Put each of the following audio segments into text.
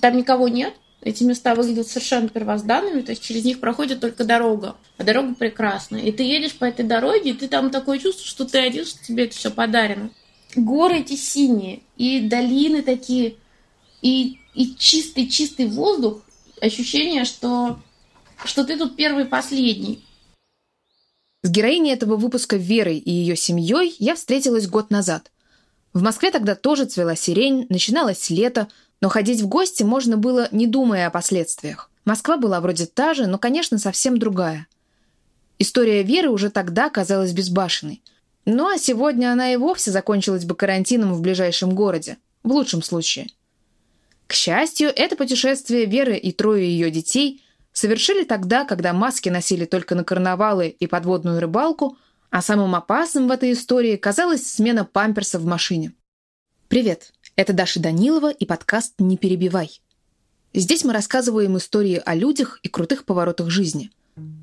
там никого нет. Эти места выглядят совершенно первозданными, то есть через них проходит только дорога, а дорога прекрасная. И ты едешь по этой дороге, и ты там такое чувство, что ты один, что тебе это все подарено. Горы эти синие, и долины такие, и чистый-чистый воздух, ощущение, что ты тут первый и последний. С героиней этого выпуска Верой и ее семьей я встретилась год назад. В Москве тогда тоже цвела сирень, начиналось лето, но ходить в гости можно было, не думая о последствиях. Москва была вроде та же, но, конечно, совсем другая. История Веры уже тогда казалась безбашенной. Ну а сегодня она и вовсе закончилась бы карантином в ближайшем городе, в лучшем случае. К счастью, это путешествие Веры и трое ее детей совершили тогда, когда маски носили только на карнавалы и подводную рыбалку, а самым опасным в этой истории казалась смена памперса в машине. Привет! Это Даша Данилова и подкаст «Не перебивай». Здесь мы рассказываем истории о людях и крутых поворотах жизни.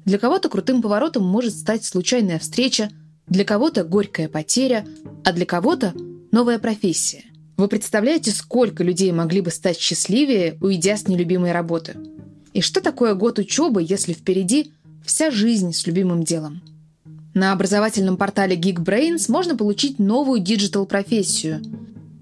Для кого-то крутым поворотом может стать случайная встреча, для кого-то горькая потеря, а для кого-то новая профессия. Вы представляете, сколько людей могли бы стать счастливее, уйдя с нелюбимой работы? И что такое год учебы, если впереди вся жизнь с любимым делом? На образовательном портале GeekBrains можно получить новую диджитал-профессию –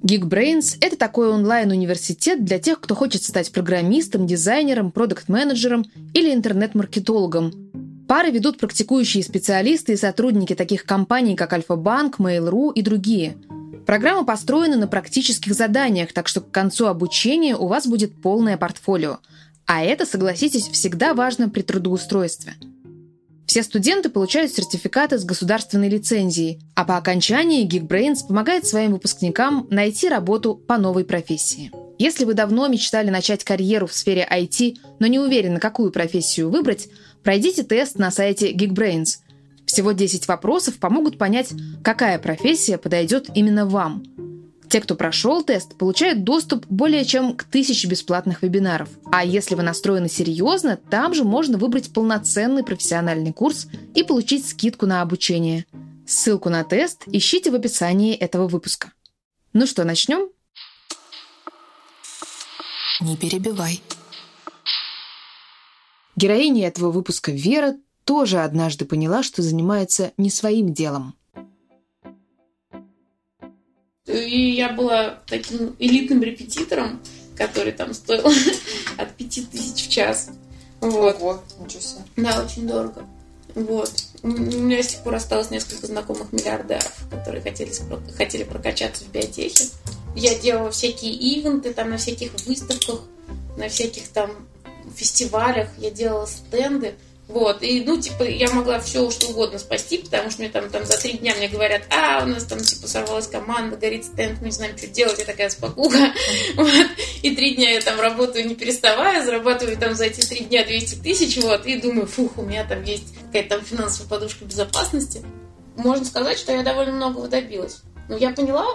GeekBrains — это такой онлайн-университет для тех, кто хочет стать программистом, дизайнером, продакт-менеджером или интернет-маркетологом. Пары ведут практикующие специалисты и сотрудники таких компаний, как Альфа-Банк, Mail.ru и другие. Программа построена на практических заданиях, так что к концу обучения у вас будет полное портфолио. А это, согласитесь, всегда важно при трудоустройстве. Все студенты получают сертификаты с государственной лицензией, а по окончании GeekBrains помогает своим выпускникам найти работу по новой профессии. Если вы давно мечтали начать карьеру в сфере IT, но не уверены, какую профессию выбрать, пройдите тест на сайте GeekBrains. Всего 10 вопросов помогут понять, какая профессия подойдет именно вам. Те, кто прошел тест, получают доступ более чем к 1000 бесплатных вебинаров. А если вы настроены серьезно, там же можно выбрать полноценный профессиональный курс и получить скидку на обучение. Ссылку на тест ищите в описании этого выпуска. Ну что, начнем? Не перебивай. Героиня этого выпуска Вера тоже однажды поняла, что занимается не своим делом. И я была таким элитным репетитором, который там стоил от 5000 в час. Вот. Ого, ничего себе. Да, очень дорого. Вот. У меня до сих пор осталось несколько знакомых миллиардеров, которые хотели прокачаться в биотехе. Я делала всякие ивенты там на всяких выставках, на всяких там фестивалях. Я делала стенды. Вот, и, я могла все что угодно спасти, потому что мне там за 3 дня мне говорят, у нас там, сорвалась команда, горит стенд, мы не знаем, что делать, я такая спокуха, вот, и 3 дня я там работаю не переставая, зарабатываю там за эти 3 дня 200 тысяч, вот, и думаю, у меня там есть какая-то там финансовая подушка безопасности. Можно сказать, что я довольно многого добилась, но я поняла,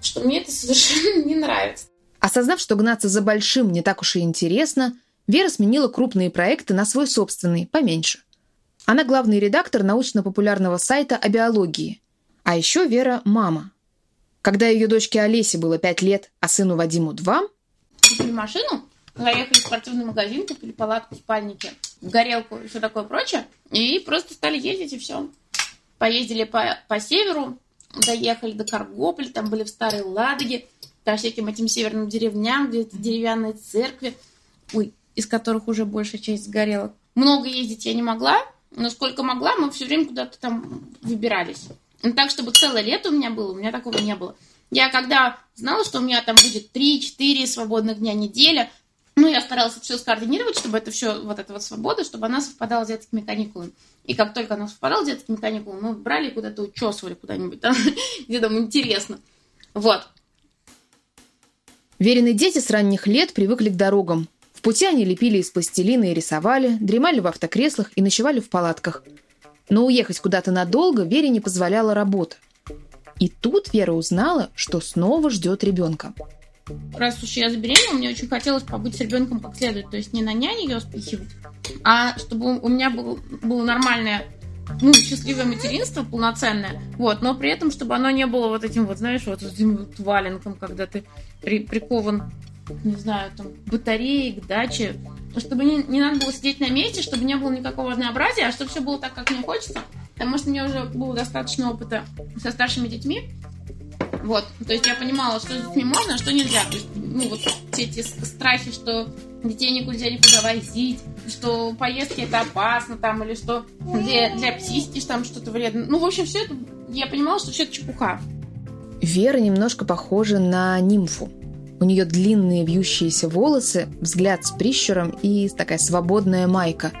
что мне это совершенно не нравится. Осознав, что гнаться за большим не так уж и интересно, Вера сменила крупные проекты на свой собственный, поменьше. Она главный редактор научно-популярного сайта о биологии. А еще Вера – мама. Когда ее дочке Олесе было 5 лет, а сыну Вадиму 2... Купили машину, заехали в спортивный магазин, купили палатку, спальники, горелку и все такое прочее. И просто стали ездить, и все. Поездили по северу, доехали до Каргополя, там были в Старой Ладоге, по всяким этим северным деревням, где-то деревянные церкви. Из которых уже большая часть сгорела. Много ездить я не могла, но сколько могла, мы все время куда-то там выбирались. Ну, так, чтобы целое лето у меня такого не было. Я когда знала, что у меня там будет 3-4 свободных дня недели, я старалась все скоординировать, чтобы это все, эта свобода, чтобы она совпадала с детскими каникулами. И как только она совпадала с детскими каникулами, мы брали и куда-то учесывали куда-нибудь, там, где там интересно. Вот. Верины дети с ранних лет привыкли к дорогам. В пути они лепили из пластилина и рисовали, дремали в автокреслах и ночевали в палатках. Но уехать куда-то надолго Вере не позволяла работа. И тут Вера узнала, что снова ждет ребенка. Раз уж я забеременела, мне очень хотелось побыть с ребенком как следует. То есть не на няне ее спихивать, а чтобы у меня было нормальное, счастливое материнство, полноценное. Вот, но при этом, чтобы оно не было этим валенком, когда ты прикован не знаю, там, батареек, дачи, чтобы не надо было сидеть на месте, чтобы не было никакого однообразия, а чтобы все было так, как мне хочется, потому что у меня уже было достаточно опыта со старшими детьми, вот, то есть я понимала, что с детьми можно, а что нельзя, то есть, ну, вот все эти страхи, что детей нельзя возить, что поездки это опасно, там, или что для психики там что-то вредно, ну, в общем, все это, я понимала, что все это чепуха. Вера немножко похожа на нимфу. У нее длинные вьющиеся волосы, взгляд с прищуром и такая свободная майка.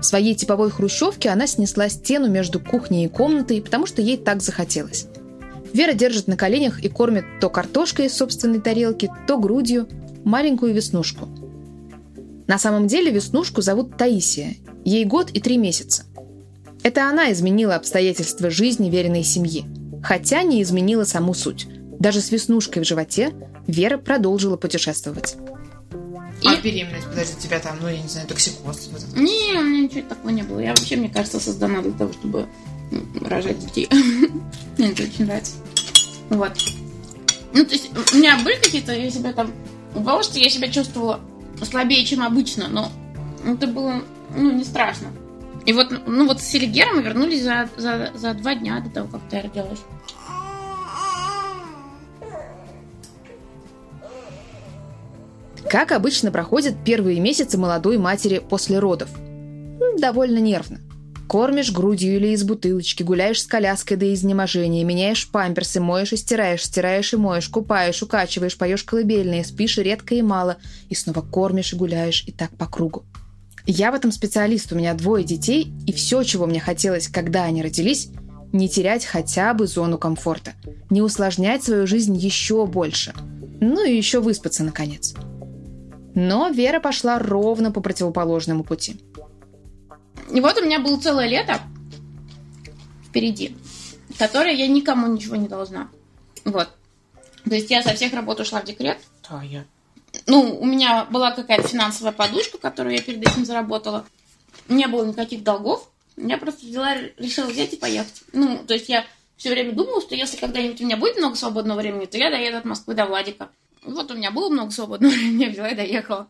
В своей типовой хрущевке она снесла стену между кухней и комнатой, потому что ей так захотелось. Вера держит на коленях и кормит то картошкой из собственной тарелки, то грудью маленькую Веснушку. На самом деле Веснушку зовут Таисия. Ей 1 год и 3 месяца. Это она изменила обстоятельства жизни Вериной семьи, хотя не изменила саму суть. Даже с Веснушкой в животе Вера продолжила путешествовать. А беременность, подожди, у тебя там, ну, я не знаю, токсикоз? Не, у меня ничего такого не было. Я вообще, мне кажется, создана для того, чтобы рожать детей. Мне это очень нравится. Вот. Ну, то есть, у меня были какие-то, я себя там... Было, что я себя чувствовала слабее, чем обычно, но это было, ну, не страшно. И вот, ну, вот с Селигером мы вернулись за 2 дня до того, как я родилась. Как обычно проходят первые месяцы молодой матери после родов? Довольно нервно. Кормишь грудью или из бутылочки, гуляешь с коляской до изнеможения, меняешь памперсы, моешь и стираешь, стираешь и моешь, купаешь, укачиваешь, поешь колыбельные, спишь редко и мало, и снова кормишь и гуляешь, и так по кругу. Я в этом специалист, у меня 2 детей, и все, чего мне хотелось, когда они родились, не терять хотя бы зону комфорта, не усложнять свою жизнь еще больше, ну и еще выспаться наконец. Но Вера пошла ровно по противоположному пути. И вот у меня было целое лето впереди, которое я никому ничего не должна. Вот. То есть я со всех работ ушла в декрет. Да, я. Ну, у меня была какая-то финансовая подушка, которую я перед этим заработала. Не было никаких долгов. Я просто решила взять и поехать. Ну, то есть я все время думала, что если когда-нибудь у меня будет много свободного времени, то я доеду от Москвы до Владика. Вот у меня было много свободного времени, я взяла и доехала.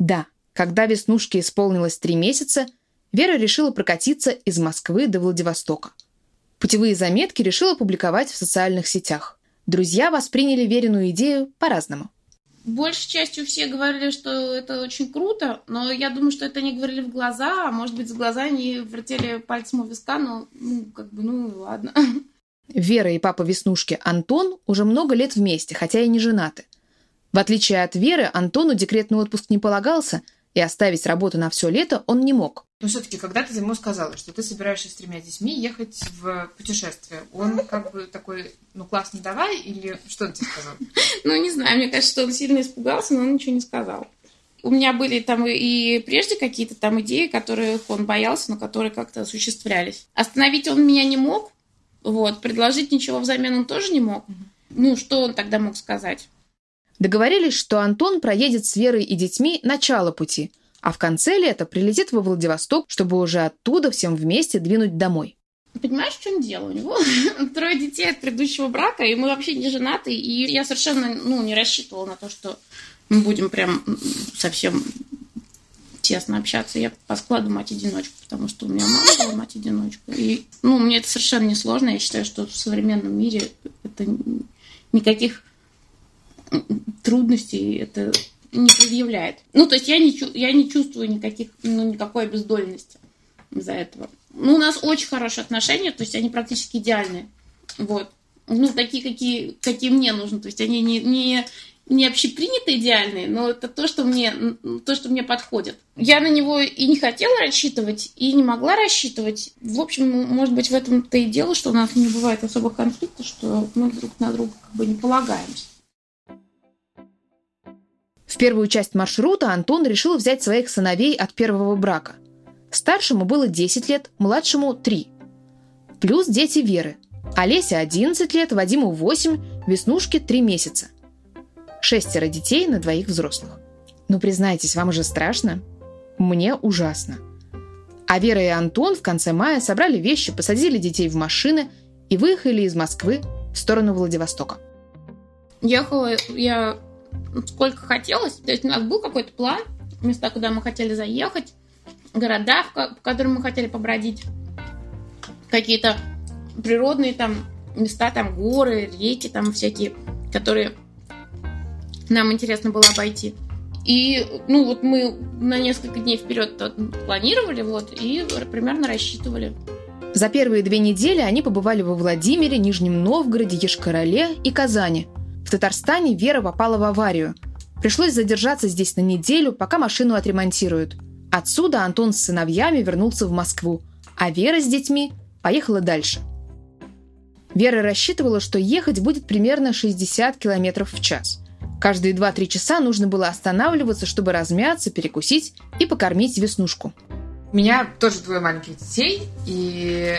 Да, когда Веснушке исполнилось 3 месяца, Вера решила прокатиться из Москвы до Владивостока. Путевые заметки решила публиковать в социальных сетях. Друзья восприняли Верину идею по-разному. Большей частью все говорили, что это очень круто, но я думаю, что это они говорили в глаза, а может быть, в глаза они вертели пальцем у виска, но, ну, как бы, ну, ладно. Вера и папа Веснушки Антон уже много лет вместе, хотя и не женаты. В отличие от Веры, Антону декретный отпуск не полагался, и оставить работу на все лето он не мог. Но все-таки, когда ты ему сказала, что ты собираешься с 3 детьми ехать в путешествие, он как бы такой, ну, класс, не давай, или что он тебе сказал? Ну, не знаю, мне кажется, что он сильно испугался, но он ничего не сказал. У меня были там и прежде какие-то там идеи, которых он боялся, но которые как-то осуществлялись. Остановить он меня не мог, вот, предложить ничего взамен он тоже не мог. Ну, что он тогда мог сказать? Договорились, что Антон проедет с Верой и детьми начало пути, а в конце лета прилетит во Владивосток, чтобы уже оттуда всем вместе двинуть домой. Понимаешь, в чем дело? У него 3 детей от предыдущего брака, и мы вообще не женаты, и я совершенно, ну, не рассчитывала на то, что мы будем прям совсем тесно общаться. Я по складу мать-одиночку, потому что у меня мама была мать-одиночка. И, ну, мне это совершенно несложно. Я считаю, что в современном мире это никаких трудностей это не предъявляет. Ну, то есть я не чувствую никаких, ну, никакой обездоленности из-за этого. Ну, у нас очень хорошие отношения, то есть они практически идеальные. Вот. Ну, такие, какие мне нужны. То есть они не общеприняты идеальные, но это то, что мне подходит. Я на него и не хотела рассчитывать, и не могла рассчитывать. В общем, может быть, в этом-то и дело, что у нас не бывает особых конфликтов, что мы друг на друга как бы не полагаемся. В первую часть маршрута Антон решил взять своих сыновей от первого брака. Старшему было 10 лет, младшему 3. Плюс дети Веры. Олесе 11 лет, Вадиму 8, Веснушке 3 месяца. 6 детей на 2 взрослых. Ну, признайтесь, вам уже страшно? Мне ужасно. А Вера и Антон в конце мая собрали вещи, посадили детей в машины и выехали из Москвы в сторону Владивостока. Ехала я сколько хотелось. То есть у нас был какой-то план, места, куда мы хотели заехать, города, в которых мы хотели побродить, какие-то природные там места, там горы, реки там всякие, которые нам интересно было обойти. И, ну, вот мы на несколько дней вперед планировали, вот, и примерно рассчитывали. За первые 2 недели они побывали во Владимире, Нижнем Новгороде, Йошкар-Оле и Казани. В Татарстане Вера попала в аварию. Пришлось задержаться здесь на неделю, пока машину отремонтируют. Отсюда Антон с сыновьями вернулся в Москву, а Вера с детьми поехала дальше. Вера рассчитывала, что ехать будет примерно 60 километров в час. Каждые 2-3 часа нужно было останавливаться, чтобы размяться, перекусить и покормить Веснушку. У меня тоже 2 маленьких детей, и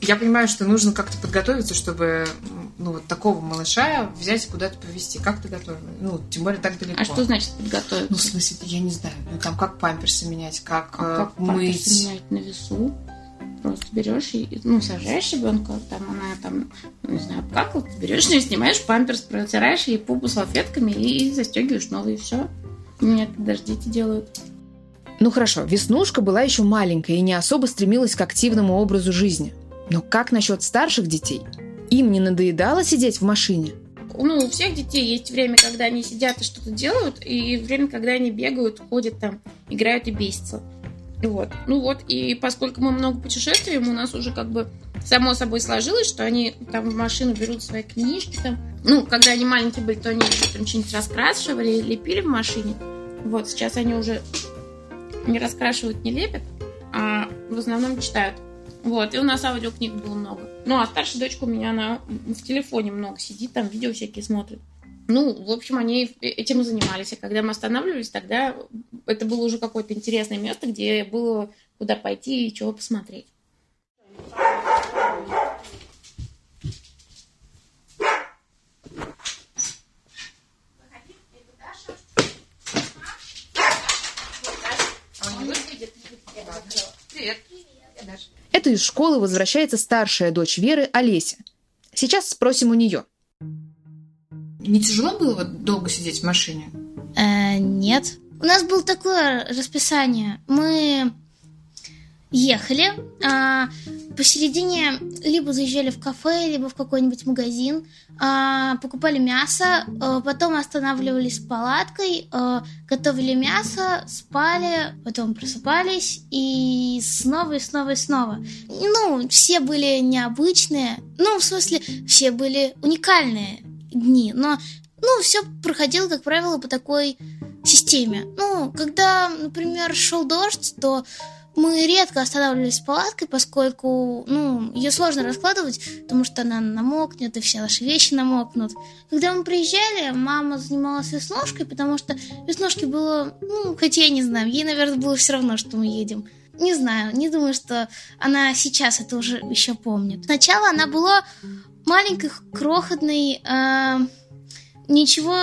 я понимаю, что нужно как-то подготовиться, чтобы, ну, вот такого малыша взять и куда-то повезти. Как ты готовила? Ну, тем более так далеко. А что значит подготовиться? Ну, в смысле, я не знаю. Ну, там как памперсы менять, как мыть. Памперсы менять на весу. Просто берешь и, ну, сажаешь ребенка, там она там, ну, не знаю, обкакала, ты берешь ее, снимаешь памперс, протираешь ей попу салфетками и застегиваешь новые, и все. Нет, даже дети делают. Ну хорошо, Веснушка была еще маленькая и не особо стремилась к активному образу жизни. Но как насчет старших детей? Им не надоедало сидеть в машине? Ну, у всех детей есть время, когда они сидят и что-то делают, и время, когда они бегают, ходят там, играют и бесятся. Вот. Ну вот, и поскольку мы много путешествуем, у нас уже как бы само собой сложилось, что они там в машину берут свои книжки. Там. Ну, когда они маленькие были, то они там что-нибудь раскрашивали, лепили в машине. Вот, сейчас они уже не раскрашивают, не лепят, а в основном читают. Вот, и у нас аудиокниг было много. Ну, а старшая дочка у меня, она в телефоне много сидит, там видео всякие смотрит. Ну, в общем, они этим и занимались. А когда мы останавливались, тогда это было уже какое-то интересное место, где было куда пойти и чего посмотреть. Привет. Это из школы возвращается старшая дочь Веры, Олеся. Сейчас спросим у нее. Не тяжело было вот долго сидеть в машине? Нет. У нас было такое расписание. Мы ехали, посередине либо заезжали в кафе, либо в какой-нибудь магазин, покупали мясо, потом останавливались с палаткой, готовили мясо, спали, потом просыпались и снова, и снова, и снова. Ну, все были необычные, ну, в смысле, все были уникальные дни, но, ну, все проходило, как правило, по такой системе. Ну, когда, например, шел дождь, то мы редко останавливались с палаткой, поскольку, ну, ее сложно раскладывать, потому что она намокнет, и все наши вещи намокнут. Когда мы приезжали, мама занималась Веснушкой, потому что Веснушке было, ну, хотя я не знаю, ей, наверное, было все равно, что мы едем. Не знаю, не думаю, что она сейчас это уже еще помнит. Сначала она была маленькой, крохотной, ничего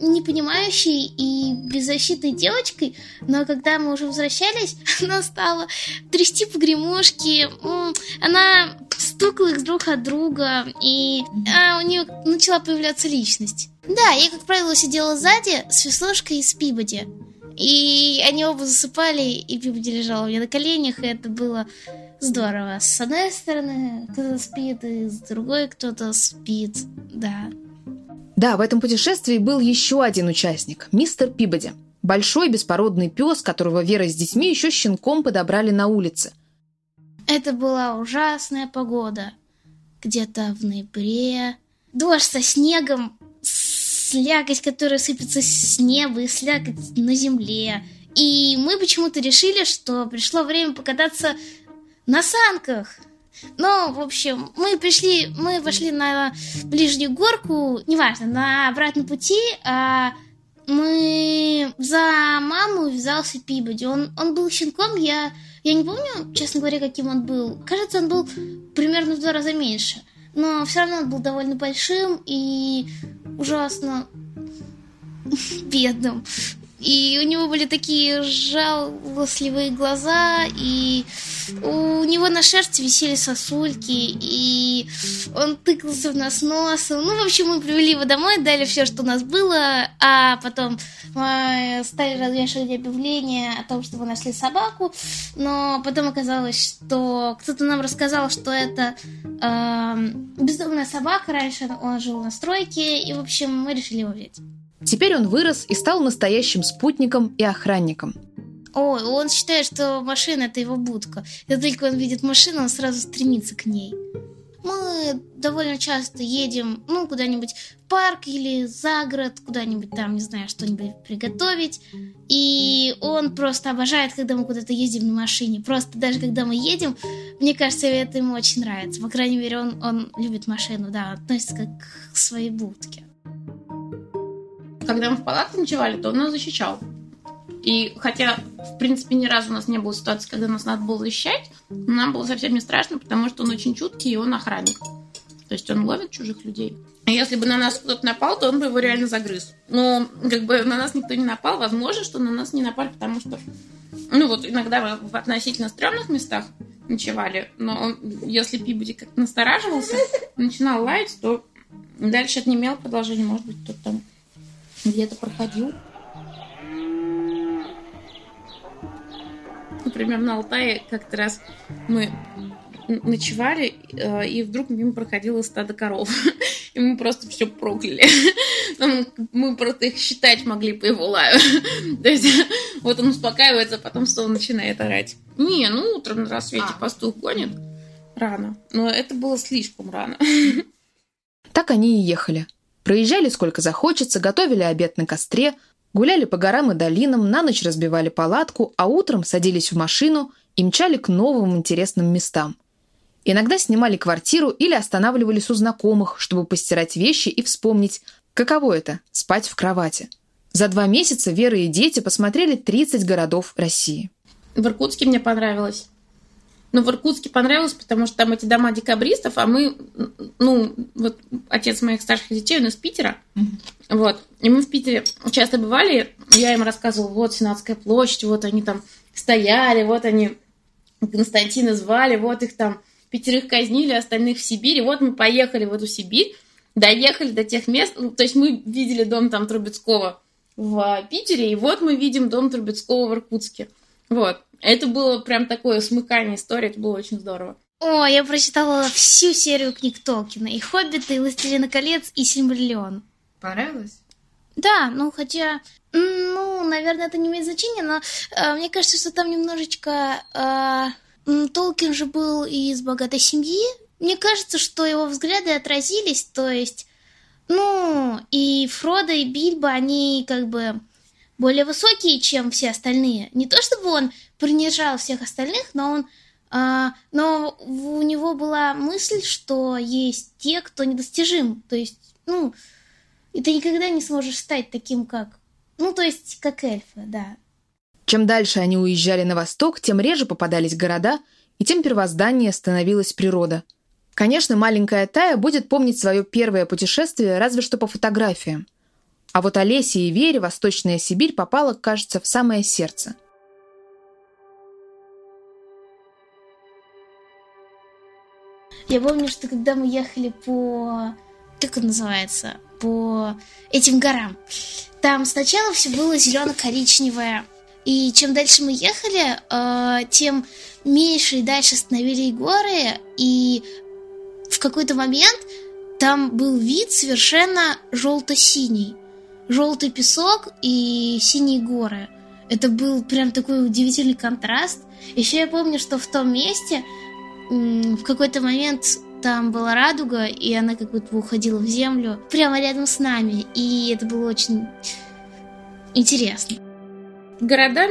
не понимающей и беззащитной девочкой, но когда мы уже возвращались, она стала трясти погремушки, она стукала их друг от друга, и у нее начала появляться личность. Да, я, как правило, сидела сзади с Веснушкой и с Пибоди, и они оба засыпали, и Пибоди лежала у меня на коленях, и это было здорово. С одной стороны кто-то спит, и с другой кто-то спит, да. Да, в этом путешествии был еще один участник – мистер Пибоди. Большой беспородный пес, которого Вера с детьми еще щенком подобрали на улице. Это была ужасная погода. Где-то в ноябре. Дождь со снегом, слякоть, которая сыпется с неба, и слякоть на земле. И мы почему-то решили, что пришло время покататься на санках. Ну, в общем, мы пошли на ближнюю горку, неважно, на обратном пути, мы за маму вязался Пибоди. Он был щенком, я не помню, честно говоря, каким он был. Кажется, он был примерно в 2 раза меньше, но все равно он был довольно большим и ужасно бедным. И у него были такие жалостливые глаза, и у него на шерсти висели сосульки, и он тыкался в нас носом. Ну, в общем, мы привели его домой, дали все, что у нас было, а потом мы стали развешивать объявления о том, что мы нашли собаку, но потом оказалось, что кто-то нам рассказал, что это бездомная собака, раньше он жил на стройке, и, в общем, мы решили его взять. Теперь он вырос и стал настоящим спутником и охранником. Ой, он считает, что машина – это его будка. Как только он видит машину, он сразу стремится к ней. Мы довольно часто едем, куда-нибудь в парк или за город, куда-нибудь там, не знаю, что-нибудь приготовить. И он просто обожает, когда мы куда-то ездим на машине. Просто даже когда мы едем, мне кажется, это ему очень нравится. По крайней мере, он любит машину, да, относится как к своей будке. Когда мы в палатке ночевали, то он нас защищал. И хотя, в принципе, ни разу у нас не было ситуации, когда нас надо было защищать, нам было совсем не страшно, потому что он очень чуткий, и он охранник. То есть он ловит чужих людей. А если бы на нас кто-то напал, то он бы его реально загрыз. Но на нас никто не напал. Возможно, что на нас не напали, потому что... иногда мы в относительно стрёмных местах ночевали, но если Пибоди как-то настораживался, начинал лаять, то дальше это не имело продолжения. Может быть, кто-то там... где-то проходил. Например, на Алтае как-то раз мы ночевали, и вдруг мимо проходило стадо коров. И мы просто все прокляли. Мы просто их считать могли по его лаю. То есть вот он успокаивается, а потом снова начинает орать. Утром на рассвете пастух гонит. Рано. Но это было слишком рано. Так они и ехали. Проезжали сколько захочется, готовили обед на костре, гуляли по горам и долинам, на ночь разбивали палатку, а утром садились в машину и мчали к новым интересным местам. Иногда снимали квартиру или останавливались у знакомых, чтобы постирать вещи и вспомнить, каково это – спать в кровати. За 2 месяца Вера и дети посмотрели 30 городов России. В Иркутске мне понравилось. В Иркутске понравилось, потому что там эти дома декабристов, а мы, отец моих старших детей, он из Питера, и мы в Питере часто бывали, я им рассказывала, вот Сенатская площадь, вот они там стояли, вот они Константина звали, вот их там 5 казнили, остальных в Сибири, вот мы поехали в эту Сибирь, доехали до тех мест, то есть мы видели дом там Трубецкого в Питере, и вот мы видим дом Трубецкого в Иркутске, вот. Это было прям такое смыкание истории, это было очень здорово. О, я прочитала всю серию книг Толкина. И «Хоббита», и «Властелина колец», и «Сильмариллион». Понравилось? Да, хотя... наверное, это не имеет значения, но мне кажется, что там немножечко... Толкин же был из богатой семьи. Мне кажется, что его взгляды отразились, то есть... и Фродо, и Бильбо, они как бы... более высокие, чем все остальные. Не то чтобы он принижал всех остальных, но у него была мысль, что есть те, кто недостижим. То есть, и ты никогда не сможешь стать таким, как... как эльфы, да. Чем дальше они уезжали на восток, тем реже попадались города, и тем первозданнее становилась природа. Конечно, маленькая Тая будет помнить свое первое путешествие разве что по фотографиям. А вот Олесе и Вере Восточная Сибирь попала, кажется, в самое сердце. Я помню, что когда мы ехали по... как он называется? По этим горам. Там сначала все было зелено-коричневое. И чем дальше мы ехали, тем меньше и дальше становились горы. И в какой-то момент там был вид совершенно желто-синий. Желтый песок и синие горы. Это был прям такой удивительный контраст. Еще я помню, что в том месте в какой-то момент там была радуга, и она как будто уходила в землю прямо рядом с нами. И это было очень интересно. Города,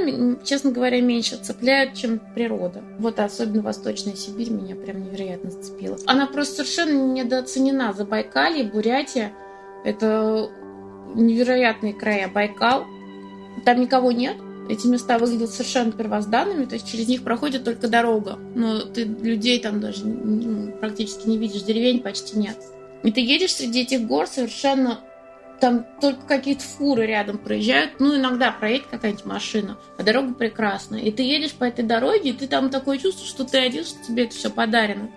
честно говоря, меньше цепляют, чем природа. Вот особенно Восточная Сибирь меня прям невероятно зацепила. Она просто совершенно недооценена. Забайкалье, Бурятия – это... невероятные края. Байкал. Там никого нет. Эти места выглядят совершенно первозданными, то есть через них проходит только дорога. Но ты людей там даже практически не видишь, деревень почти нет. И ты едешь среди этих гор совершенно Там только какие-то фуры рядом проезжают. Ну, иногда проедет какая-нибудь машина, а дорога прекрасная. И ты едешь по этой дороге, и ты там такое чувство, что ты один, что тебе это все подарено.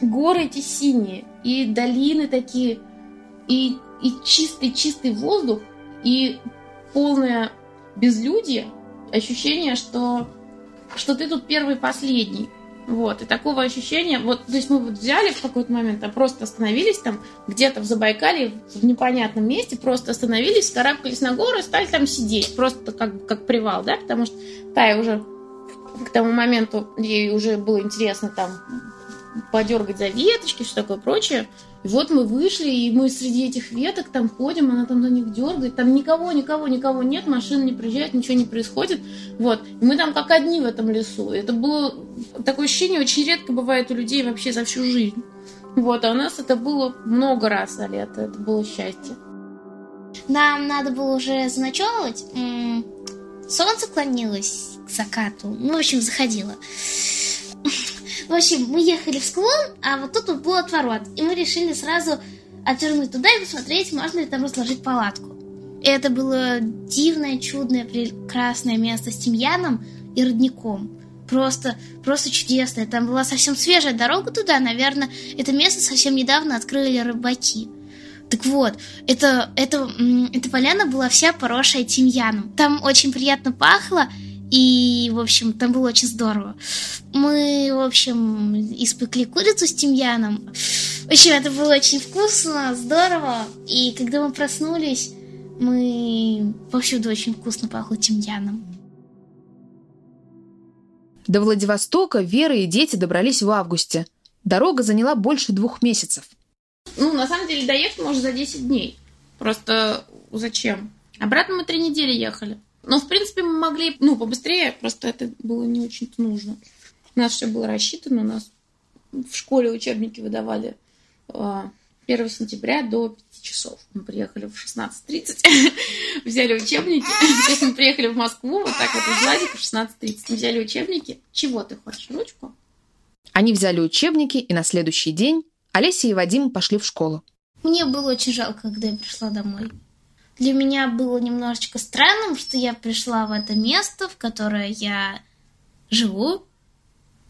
Горы эти синие, и долины такие, и чистый-чистый воздух, и полное безлюдье, ощущение, что ты тут первый и последний. Вот, и такого ощущения, вот, то есть мы вот взяли в какой-то момент, там просто остановились там где-то в Забайкалье, в непонятном месте, просто остановились, карабкались на гору и стали там сидеть, просто как привал, да, потому что Тая уже к тому моменту, ей уже было интересно там подергать за веточки, все такое прочее. И вот мы вышли, и мы среди этих веток там ходим, она там на них дергает, там никого нет, машины не приезжают, ничего не происходит. Вот. И мы там как одни в этом лесу. Это было такое ощущение, очень редко бывает у людей вообще за всю жизнь. Вот. А у нас это было много раз на лето, это было счастье. Нам надо было уже заночевывать. Солнце клонилось к закату, ну, в общем, заходило. В общем, мы ехали в склон, а вот тут был отворот. И мы решили сразу отвернуть туда и посмотреть, можно ли там разложить палатку. И это было дивное, чудное, прекрасное место с тимьяном и родником. Просто чудесное. Там была совсем свежая дорога туда. Наверное, это место совсем недавно открыли рыбаки. Так вот, эта поляна была вся поросшая тимьяном. Там очень приятно пахло. И, в общем, там было очень здорово. Мы, в общем, испекли курицу с тимьяном. В общем, это было очень вкусно, здорово. И когда мы проснулись, мы повсюду очень вкусно пахло тимьяном. До Владивостока Вера и дети добрались в августе. Дорога заняла больше 2 месяцев. Ну, на самом деле, доехать можно за 10 дней. Просто зачем? Обратно мы 3 недели ехали. Но, в принципе, мы могли, ну, побыстрее, просто это было не очень-то нужно. У нас все было рассчитано, у нас в школе учебники выдавали 1 сентября до 5 часов. Мы приехали в 16:30, взяли учебники. То есть мы приехали в Москву, вот так вот из Владика в 16:30. Взяли учебники. Чего ты хочешь? Ручку? Они взяли учебники, и на следующий день Олеся и Вадим пошли в школу. Мне было очень жалко, когда я пришла домой. Для меня было немножечко странным, что я пришла в это место, в которое я живу,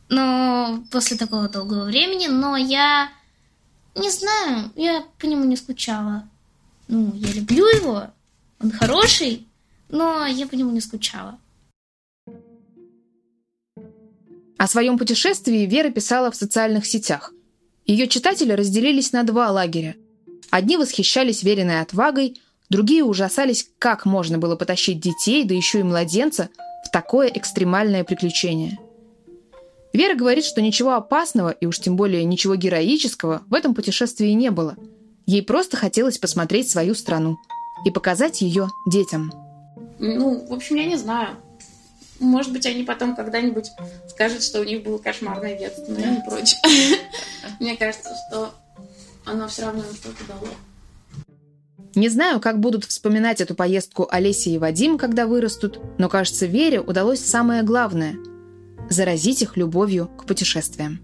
но после такого долгого времени, но я не знаю, я по нему не скучала. Ну, я люблю его, он хороший, но я по нему не скучала. О своем путешествии Вера писала в социальных сетях. Ее читатели разделились на 2 лагеря. Одни восхищались Вериной отвагой, другие ужасались, как можно было потащить детей, да еще и младенца, в такое экстремальное приключение. Вера говорит, что ничего опасного и уж тем более ничего героического в этом путешествии не было. Ей просто хотелось посмотреть свою страну и показать ее детям. Ну, в общем, я не знаю. Может быть, они потом когда-нибудь скажут, что у них было кошмарное детство, но я не против. Мне кажется, что оно все равно им что-то дало. Не знаю, как будут вспоминать эту поездку Олеся и Вадим, когда вырастут, но, кажется, Вере удалось самое главное – заразить их любовью к путешествиям.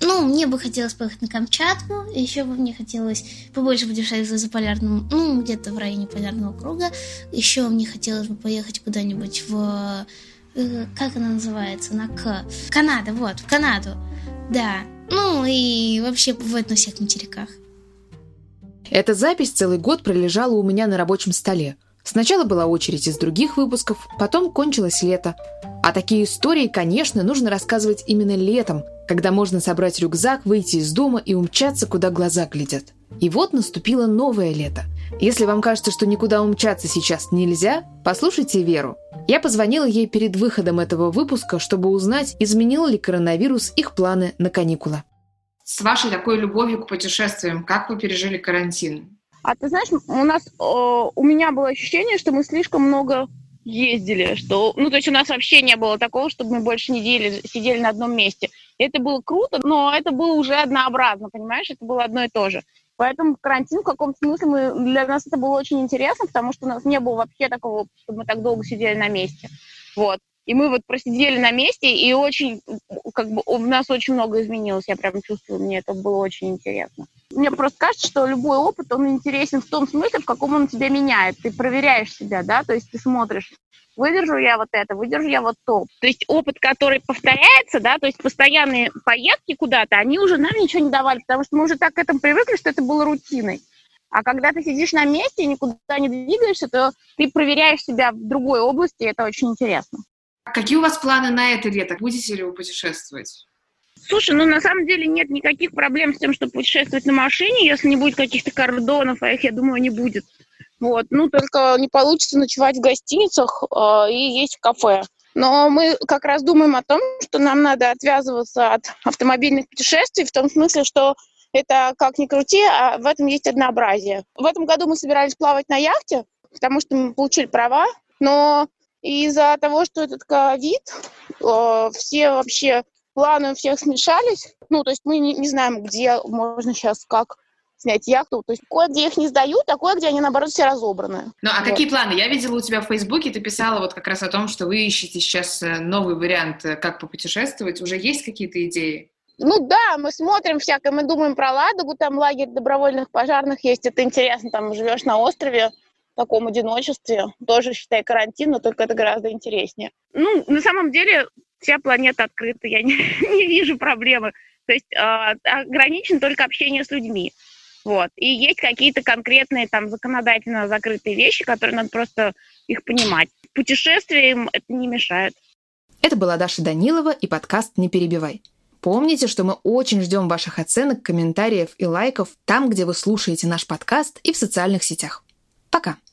Ну, мне бы хотелось поехать на Камчатку, еще бы мне хотелось побольше путешествовать за полярным, ну, где-то в районе полярного круга, еще мне хотелось бы поехать куда-нибудь в, как она называется, на Канада, вот, в Канаду, да, ну, и вообще побывать на всех материках. Эта запись целый год пролежала у меня на рабочем столе. Сначала была очередь из других выпусков, потом кончилось лето. А такие истории, конечно, нужно рассказывать именно летом, когда можно собрать рюкзак, выйти из дома и умчаться, куда глаза глядят. И вот наступило новое лето. Если вам кажется, что никуда умчаться сейчас нельзя, послушайте Веру. Я позвонила ей перед выходом этого выпуска, чтобы узнать, изменил ли коронавирус их планы на каникулы. С вашей такой любовью к путешествиям, как вы пережили карантин? А ты знаешь, у меня было ощущение, что мы слишком много ездили, что, ну, то есть у нас вообще не было такого, чтобы мы больше недели сидели на одном месте. Это было круто, но это было уже однообразно, понимаешь, это было одно и то же. Поэтому карантин в каком-то смысле для нас это было очень интересно, потому что у нас не было вообще такого, чтобы мы так долго сидели на месте, вот. И мы вот просидели на месте, и очень, как бы, у нас очень много изменилось, я прям чувствую, мне это было очень интересно. мне просто кажется, что любой опыт, он интересен в том смысле, в каком он тебя меняет. Ты проверяешь себя, да, то есть ты смотришь, выдержу я вот это, выдержу я вот то. То есть опыт, который повторяется, да, то есть постоянные поездки куда-то, они уже нам ничего не давали, потому что мы уже так к этому привыкли, что это было рутиной. А когда ты сидишь на месте и никуда не двигаешься, то ты проверяешь себя в другой области, и это очень интересно. Какие у вас планы на это лето? Будете ли вы путешествовать? Слушай, ну на самом деле нет никаких проблем с тем, чтобы путешествовать на машине, если не будет каких-то кордонов, а их, я думаю, не будет. Вот. Ну, только не получится ночевать в гостиницах и есть в кафе. Но мы как раз думаем о том, что нам надо отвязываться от автомобильных путешествий, в том смысле, что это как ни крути, а в этом есть однообразие. В этом году мы собирались плавать на яхте, потому что мы получили права, но из-за того, что этот ковид, все вообще планы у всех смешались. Ну, то есть мы не знаем, где можно сейчас как снять яхту. То есть кое-где их не сдают, а кое-где они, наоборот, все разобраны. Ну, а вот. Какие планы? Я видела у тебя в Фейсбуке, ты писала вот как раз о том, что вы ищете сейчас новый вариант, как попутешествовать. Уже есть какие-то идеи? Ну да, мы смотрим всякое, мы думаем про Ладогу, там лагерь добровольных пожарных есть, это интересно, там живешь на острове в таком одиночестве, тоже, считай, карантин, но только это гораздо интереснее. Ну, на самом деле, вся планета открыта, я не вижу проблемы, то есть ограничено только общение с людьми, вот, и есть какие-то конкретные там законодательно закрытые вещи, которые надо просто их понимать. Путешествиям это не мешает. Это была Даша Данилова и подкаст «Не перебивай». Помните, что мы очень ждем ваших оценок, комментариев и лайков там, где вы слушаете наш подкаст, и в социальных сетях. Пока!